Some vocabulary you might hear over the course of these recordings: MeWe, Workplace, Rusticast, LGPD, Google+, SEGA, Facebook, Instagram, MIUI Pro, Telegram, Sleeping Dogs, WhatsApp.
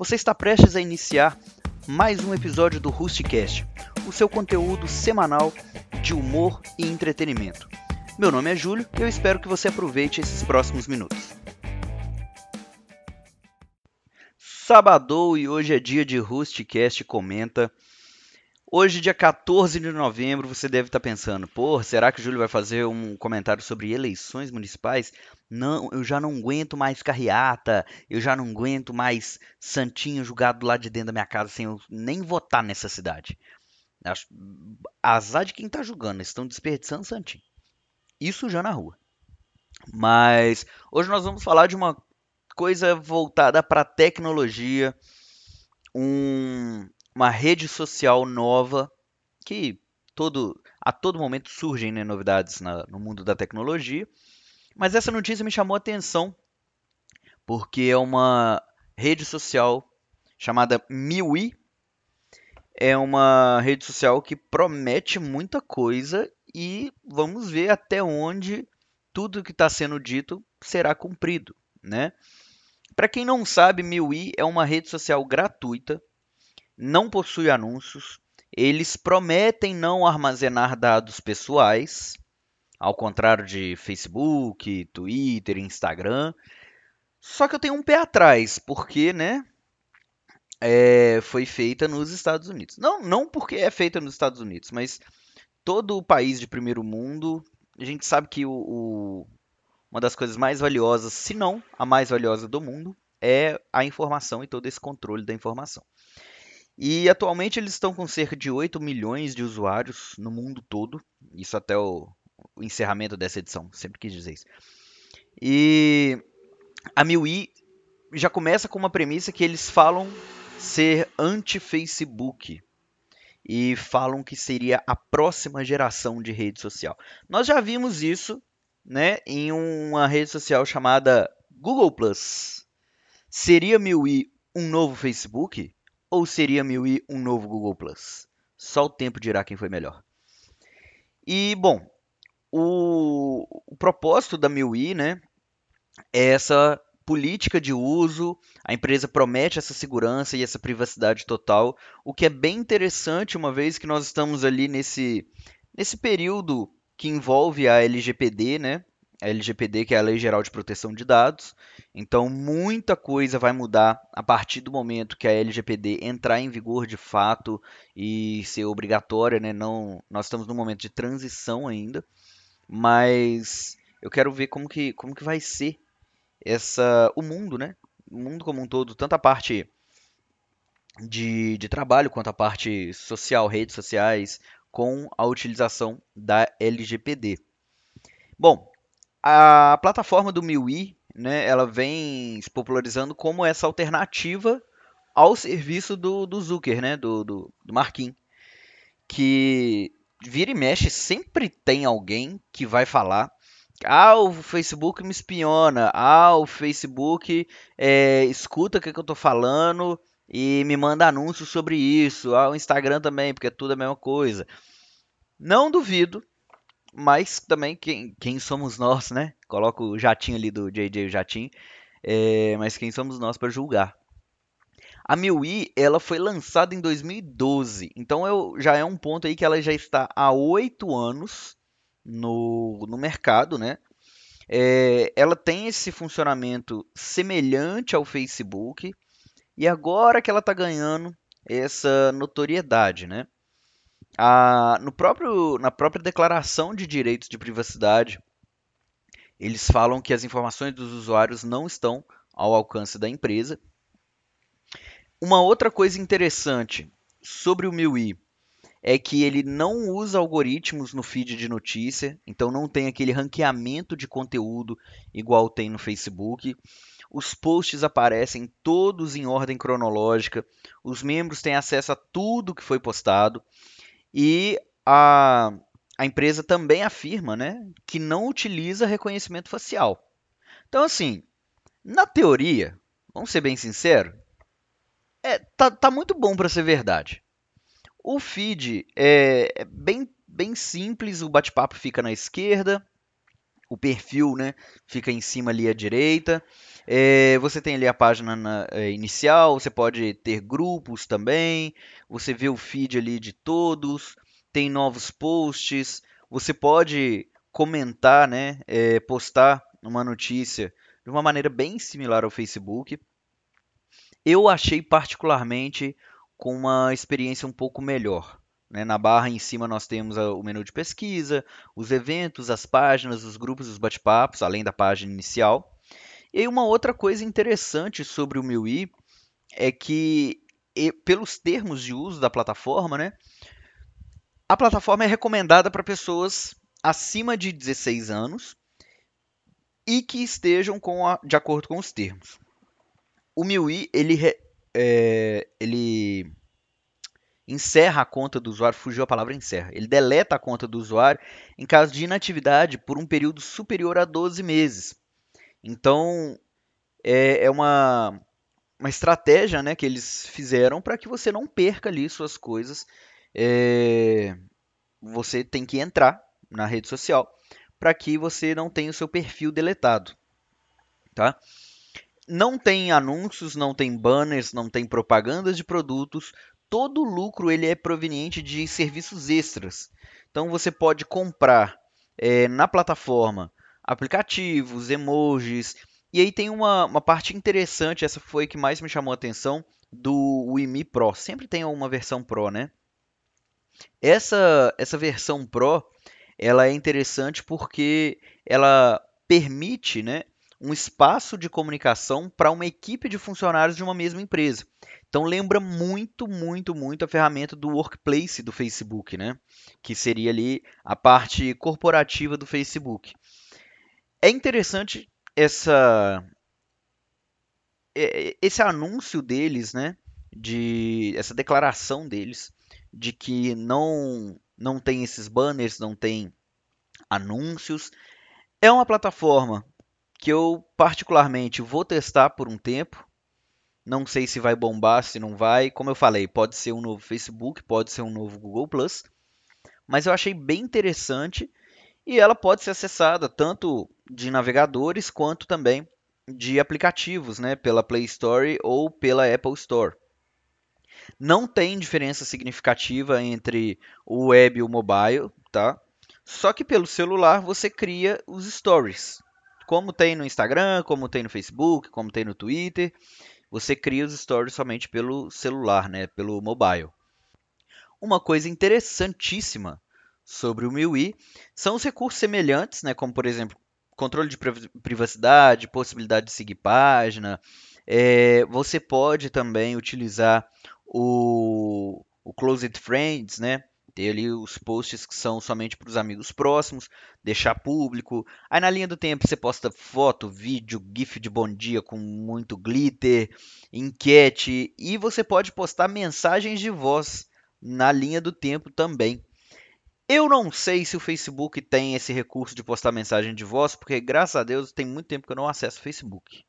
Você está prestes a iniciar mais um episódio do Rusticast, o seu conteúdo semanal de humor e entretenimento. Meu nome é Júlio e eu espero que você aproveite esses próximos minutos. Sabadou e hoje é dia de Rusticast comenta. Hoje, dia 14 de novembro, você deve estar pensando, será que o Júlio vai fazer um comentário sobre eleições municipais? Não, eu já não aguento mais carreata, eu já não aguento mais santinho julgado lá de dentro da minha casa sem eu nem votar nessa cidade. Azar de quem está julgando, eles estão desperdiçando santinho. Isso já na rua. Mas hoje nós vamos falar de uma coisa voltada para a tecnologia, uma rede social nova que a todo momento surgem, né, novidades no mundo da tecnologia. Mas essa notícia me chamou a atenção porque é uma rede social chamada MeWe. É uma rede social que promete muita coisa e vamos ver até onde tudo que está sendo dito será cumprido, né? Para quem não sabe, MeWe é uma rede social gratuita, não possui anúncios, eles prometem não armazenar dados pessoais, ao contrário de Facebook, Twitter, Instagram. Só que eu tenho um pé atrás, porque foi feita nos Estados Unidos. Não porque é feita nos Estados Unidos, mas todo o país de primeiro mundo, a gente sabe que uma das coisas mais valiosas, se não a mais valiosa do mundo, é a informação e todo esse controle da informação. E atualmente eles estão com cerca de 8 milhões de usuários no mundo todo. Isso até o encerramento dessa edição, sempre quis dizer isso. E a MeWe já começa com uma premissa que eles falam ser anti-Facebook. E falam que seria a próxima geração de rede social. Nós já vimos isso, né, em uma rede social chamada Google+. Seria MeWe um novo Facebook? Ou seria MeWe um novo Google+? Só o tempo dirá quem foi melhor. E, bom, o propósito da MeWe, né, é essa política de uso. A empresa promete essa segurança e essa privacidade total, o que é bem interessante, uma vez que nós estamos ali nesse período que envolve a LGPD, né? A LGPD, que é a Lei Geral de Proteção de Dados. Então, muita coisa vai mudar a partir do momento que a LGPD entrar em vigor de fato e ser obrigatória, né? Nós estamos num momento de transição ainda, mas eu quero ver como que vai ser o mundo, né? O mundo como um todo, tanto a parte de trabalho quanto a parte social, redes sociais, com a utilização da LGPD. Bom, a plataforma do MeWe, né, ela vem se popularizando como essa alternativa ao serviço do Zucker, né, do Marquinhos, que vira e mexe, sempre tem alguém que vai falar: o Facebook me espiona, o Facebook escuta o que eu tô falando e me manda anúncios sobre isso, o Instagram também, porque é tudo a mesma coisa. Não duvido. Mas também quem somos nós, né? Coloca o jatinho ali do JJ, o jatinho. Mas quem somos nós para julgar? A MeWe, ela foi lançada em 2012. Então já é um ponto aí que ela já está há 8 anos no mercado, né? Ela tem esse funcionamento semelhante ao Facebook. E agora que ela está ganhando essa notoriedade, né? Na própria declaração de direitos de privacidade, eles falam que as informações dos usuários não estão ao alcance da empresa. Uma outra coisa interessante sobre o MeWe é que ele não usa algoritmos no feed de notícia, então não tem aquele ranqueamento de conteúdo igual tem no Facebook. Os posts aparecem todos em ordem cronológica, os membros têm acesso a tudo que foi postado. E a empresa também afirma, né, que não utiliza reconhecimento facial. Então, assim, na teoria, vamos ser bem sinceros, tá muito bom para ser verdade. O feed é bem, bem simples, o bate-papo fica na esquerda, o perfil, né, fica em cima ali à direita. Você tem ali a página inicial, você pode ter grupos também, você vê o feed ali de todos, tem novos posts, você pode comentar, né, postar uma notícia de uma maneira bem similar ao Facebook. Eu achei particularmente com uma experiência um pouco melhor, né? Na barra em cima nós temos o menu de pesquisa, os eventos, as páginas, os grupos, os bate-papos, além da página inicial. E uma outra coisa interessante sobre o MeWe é que, pelos termos de uso da plataforma, né, a plataforma é recomendada para pessoas acima de 16 anos e que estejam de acordo com os termos. O MeWe, ele encerra a conta do usuário, fugiu a palavra encerra, ele deleta a conta do usuário em caso de inatividade por um período superior a 12 meses. Então, é uma estratégia, né, que eles fizeram para que você não perca ali suas coisas. Você tem que entrar na rede social para que você não tenha o seu perfil deletado, tá? Não tem anúncios, não tem banners, não tem propagandas de produtos. Todo o lucro ele é proveniente de serviços extras. Então você pode comprar na plataforma aplicativos, emojis. E aí tem uma parte interessante, essa foi que mais me chamou a atenção, do MIUI Pro. Sempre tem uma versão Pro, né? Essa versão Pro ela é interessante porque ela permite, né, um espaço de comunicação para uma equipe de funcionários de uma mesma empresa. Então lembra muito, muito, muito a ferramenta do Workplace do Facebook, né? Que seria ali a parte corporativa do Facebook. É interessante esse anúncio deles, né? Essa declaração deles de que não tem esses banners, não tem anúncios. É uma plataforma que eu particularmente vou testar por um tempo. Não sei se vai bombar, se não vai. Como eu falei, pode ser um novo Facebook, pode ser um novo Google+. Mas eu achei bem interessante. E ela pode ser acessada tanto de navegadores quanto também de aplicativos, né? Pela Play Store ou pela Apple Store. Não tem diferença significativa entre o web e o mobile, tá? Só que pelo celular você cria os stories. Como tem no Instagram, como tem no Facebook, como tem no Twitter, você cria os stories somente pelo celular, né? Pelo mobile. Uma coisa interessantíssima sobre o MeWe são os recursos semelhantes, né? Como, por exemplo, controle de privacidade, possibilidade de seguir página. Você pode também utilizar o Closed Friends, né? Ter ali os posts que são somente para os amigos próximos, deixar público. Aí na linha do tempo você posta foto, vídeo, gif de bom dia com muito glitter, enquete. E você pode postar mensagens de voz na linha do tempo também. Eu não sei se o Facebook tem esse recurso de postar mensagem de voz, porque graças a Deus tem muito tempo que eu não acesso o Facebook.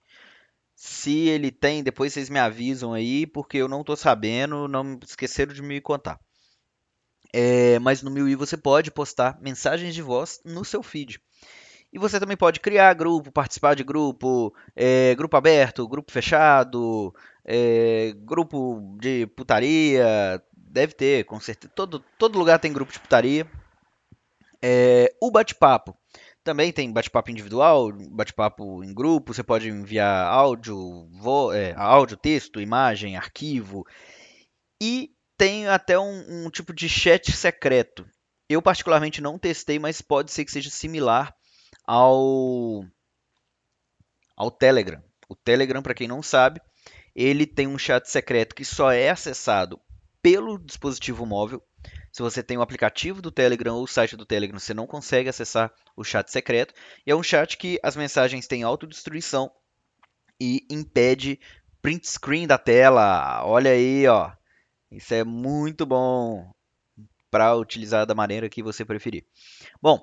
Se ele tem, depois vocês me avisam aí, porque eu não estou sabendo, não esqueceram de me contar. Mas no MeWe você pode postar mensagens de voz no seu feed. E você também pode criar grupo, participar de grupo, grupo aberto, grupo fechado, grupo de putaria. Deve ter, com certeza. Todo lugar tem grupo de putaria. O bate-papo. Também tem bate-papo individual, bate-papo em grupo. Você pode enviar áudio, áudio, texto, imagem, arquivo. E tem até um tipo de chat secreto. Eu particularmente não testei, mas pode ser que seja similar ao Telegram. O Telegram, para quem não sabe, ele tem um chat secreto que só é acessado pelo dispositivo móvel. Se você tem o aplicativo do Telegram ou o site do Telegram, você não consegue acessar o chat secreto. E é um chat que as mensagens têm autodestruição e impede print screen da tela. Olha aí, ó. Isso é muito bom para utilizar da maneira que você preferir. Bom,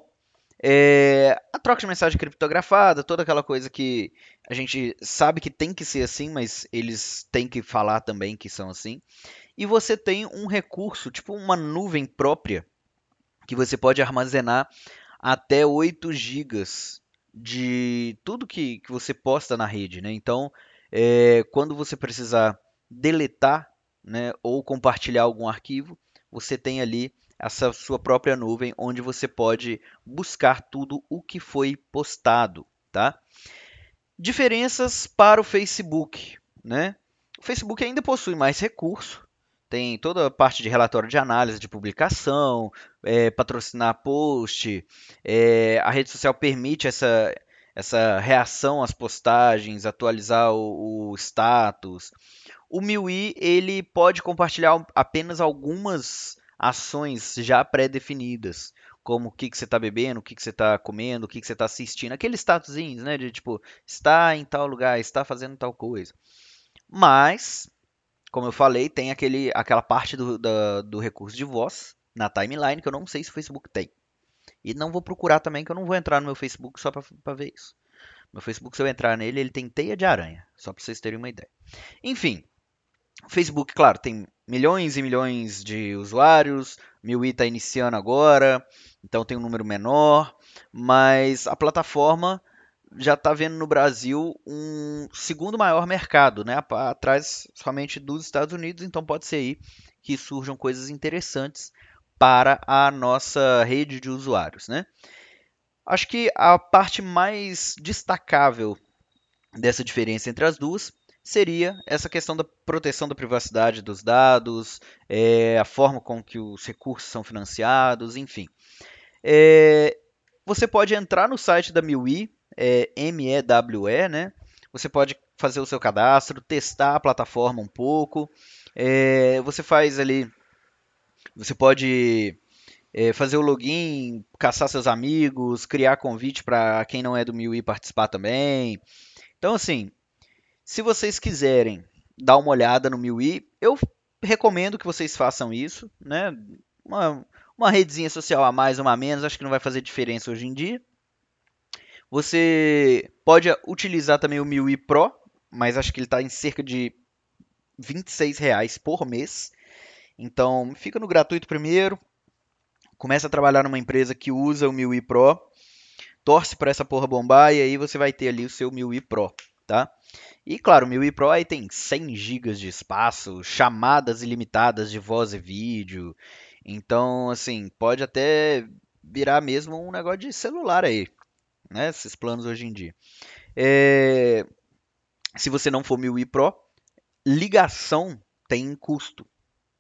a troca de mensagem criptografada, toda aquela coisa que a gente sabe que tem que ser assim, mas eles têm que falar também que são assim. E você tem um recurso, tipo uma nuvem própria, que você pode armazenar até 8 GB de tudo que você posta na rede, né? Então, quando você precisar deletar, né, ou compartilhar algum arquivo, você tem ali essa sua própria nuvem, onde você pode buscar tudo o que foi postado, tá? Diferenças para o Facebook, né? O Facebook ainda possui mais recurso, tem toda a parte de relatório de análise de publicação, patrocinar post, a rede social permite essa reação às postagens, atualizar o status. O MeWe, ele pode compartilhar apenas algumas ações já pré-definidas, como o que você está bebendo, o que você está comendo, o que você está assistindo, aqueles statuzinhos, né, de tipo, está em tal lugar, está fazendo tal coisa. Mas, como eu falei, tem aquela parte do recurso de voz na timeline, que eu não sei se o Facebook tem. E não vou procurar também, que eu não vou entrar no meu Facebook só para ver isso. Meu Facebook, se eu entrar nele, ele tem teia de aranha, só para vocês terem uma ideia. Enfim, o Facebook, claro, tem milhões e milhões de usuários, MeWe está iniciando agora, então tem um número menor, mas a plataforma já está vendo no Brasil um segundo maior mercado, né? Atrás somente dos Estados Unidos, então pode ser aí que surjam coisas interessantes para a nossa rede de usuários, né? Acho que a parte mais destacável dessa diferença entre as duas seria essa questão da proteção da privacidade dos dados, a forma com que os recursos são financiados, enfim. Você pode entrar no site da MeWe, M-E-W-E, né? Você pode fazer o seu cadastro, testar a plataforma um pouco, você faz ali, você pode fazer o login, caçar seus amigos, criar convite para quem não é do MeWe participar também. Então, assim, se vocês quiserem dar uma olhada no MeWe, eu recomendo que vocês façam isso, né? Uma redezinha social a mais, uma a menos, acho que não vai fazer diferença hoje em dia. Você pode utilizar também o MeWe Pro, mas acho que ele está em cerca de R$26 por mês. Então, fica no gratuito primeiro. Começa a trabalhar numa empresa que usa o MeWe Pro, torce para essa porra bombar e aí você vai ter ali o seu MeWe Pro, tá? E claro, o MeWe Pro aí tem 100 GB de espaço, chamadas ilimitadas de voz e vídeo. Então, assim, pode até virar mesmo um negócio de celular aí, né? Esses planos hoje em dia. Se você não for MeWe Pro, ligação tem custo.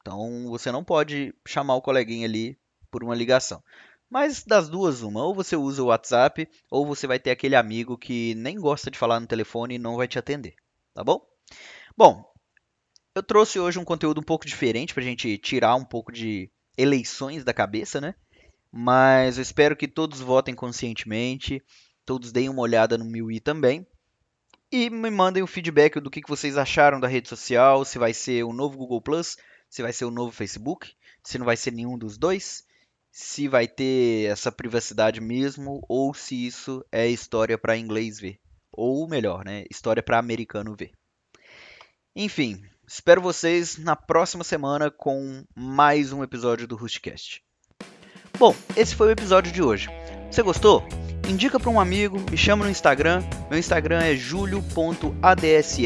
Então, você não pode chamar o coleguinha ali por uma ligação. Mas das duas, uma. Ou você usa o WhatsApp, ou você vai ter aquele amigo que nem gosta de falar no telefone e não vai te atender. Tá bom? Bom, eu trouxe hoje um conteúdo um pouco diferente para a gente tirar um pouco de eleições da cabeça, né? Mas eu espero que todos votem conscientemente, todos deem uma olhada no MeWe também. E me mandem o feedback do que vocês acharam da rede social, se vai ser o novo Google+, se vai ser o novo Facebook, se não vai ser nenhum dos dois, se vai ter essa privacidade mesmo, ou se isso é história para inglês ver. Ou melhor, né, história para americano ver. Enfim, espero vocês na próxima semana com mais um episódio do Rusticast. Bom, esse foi o episódio de hoje. Você gostou? Indica para um amigo, me chama no Instagram. Meu Instagram é julio.adse.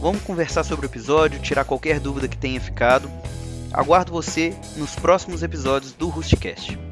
Vamos conversar sobre o episódio, tirar qualquer dúvida que tenha ficado. Aguardo você nos próximos episódios do Rusticast.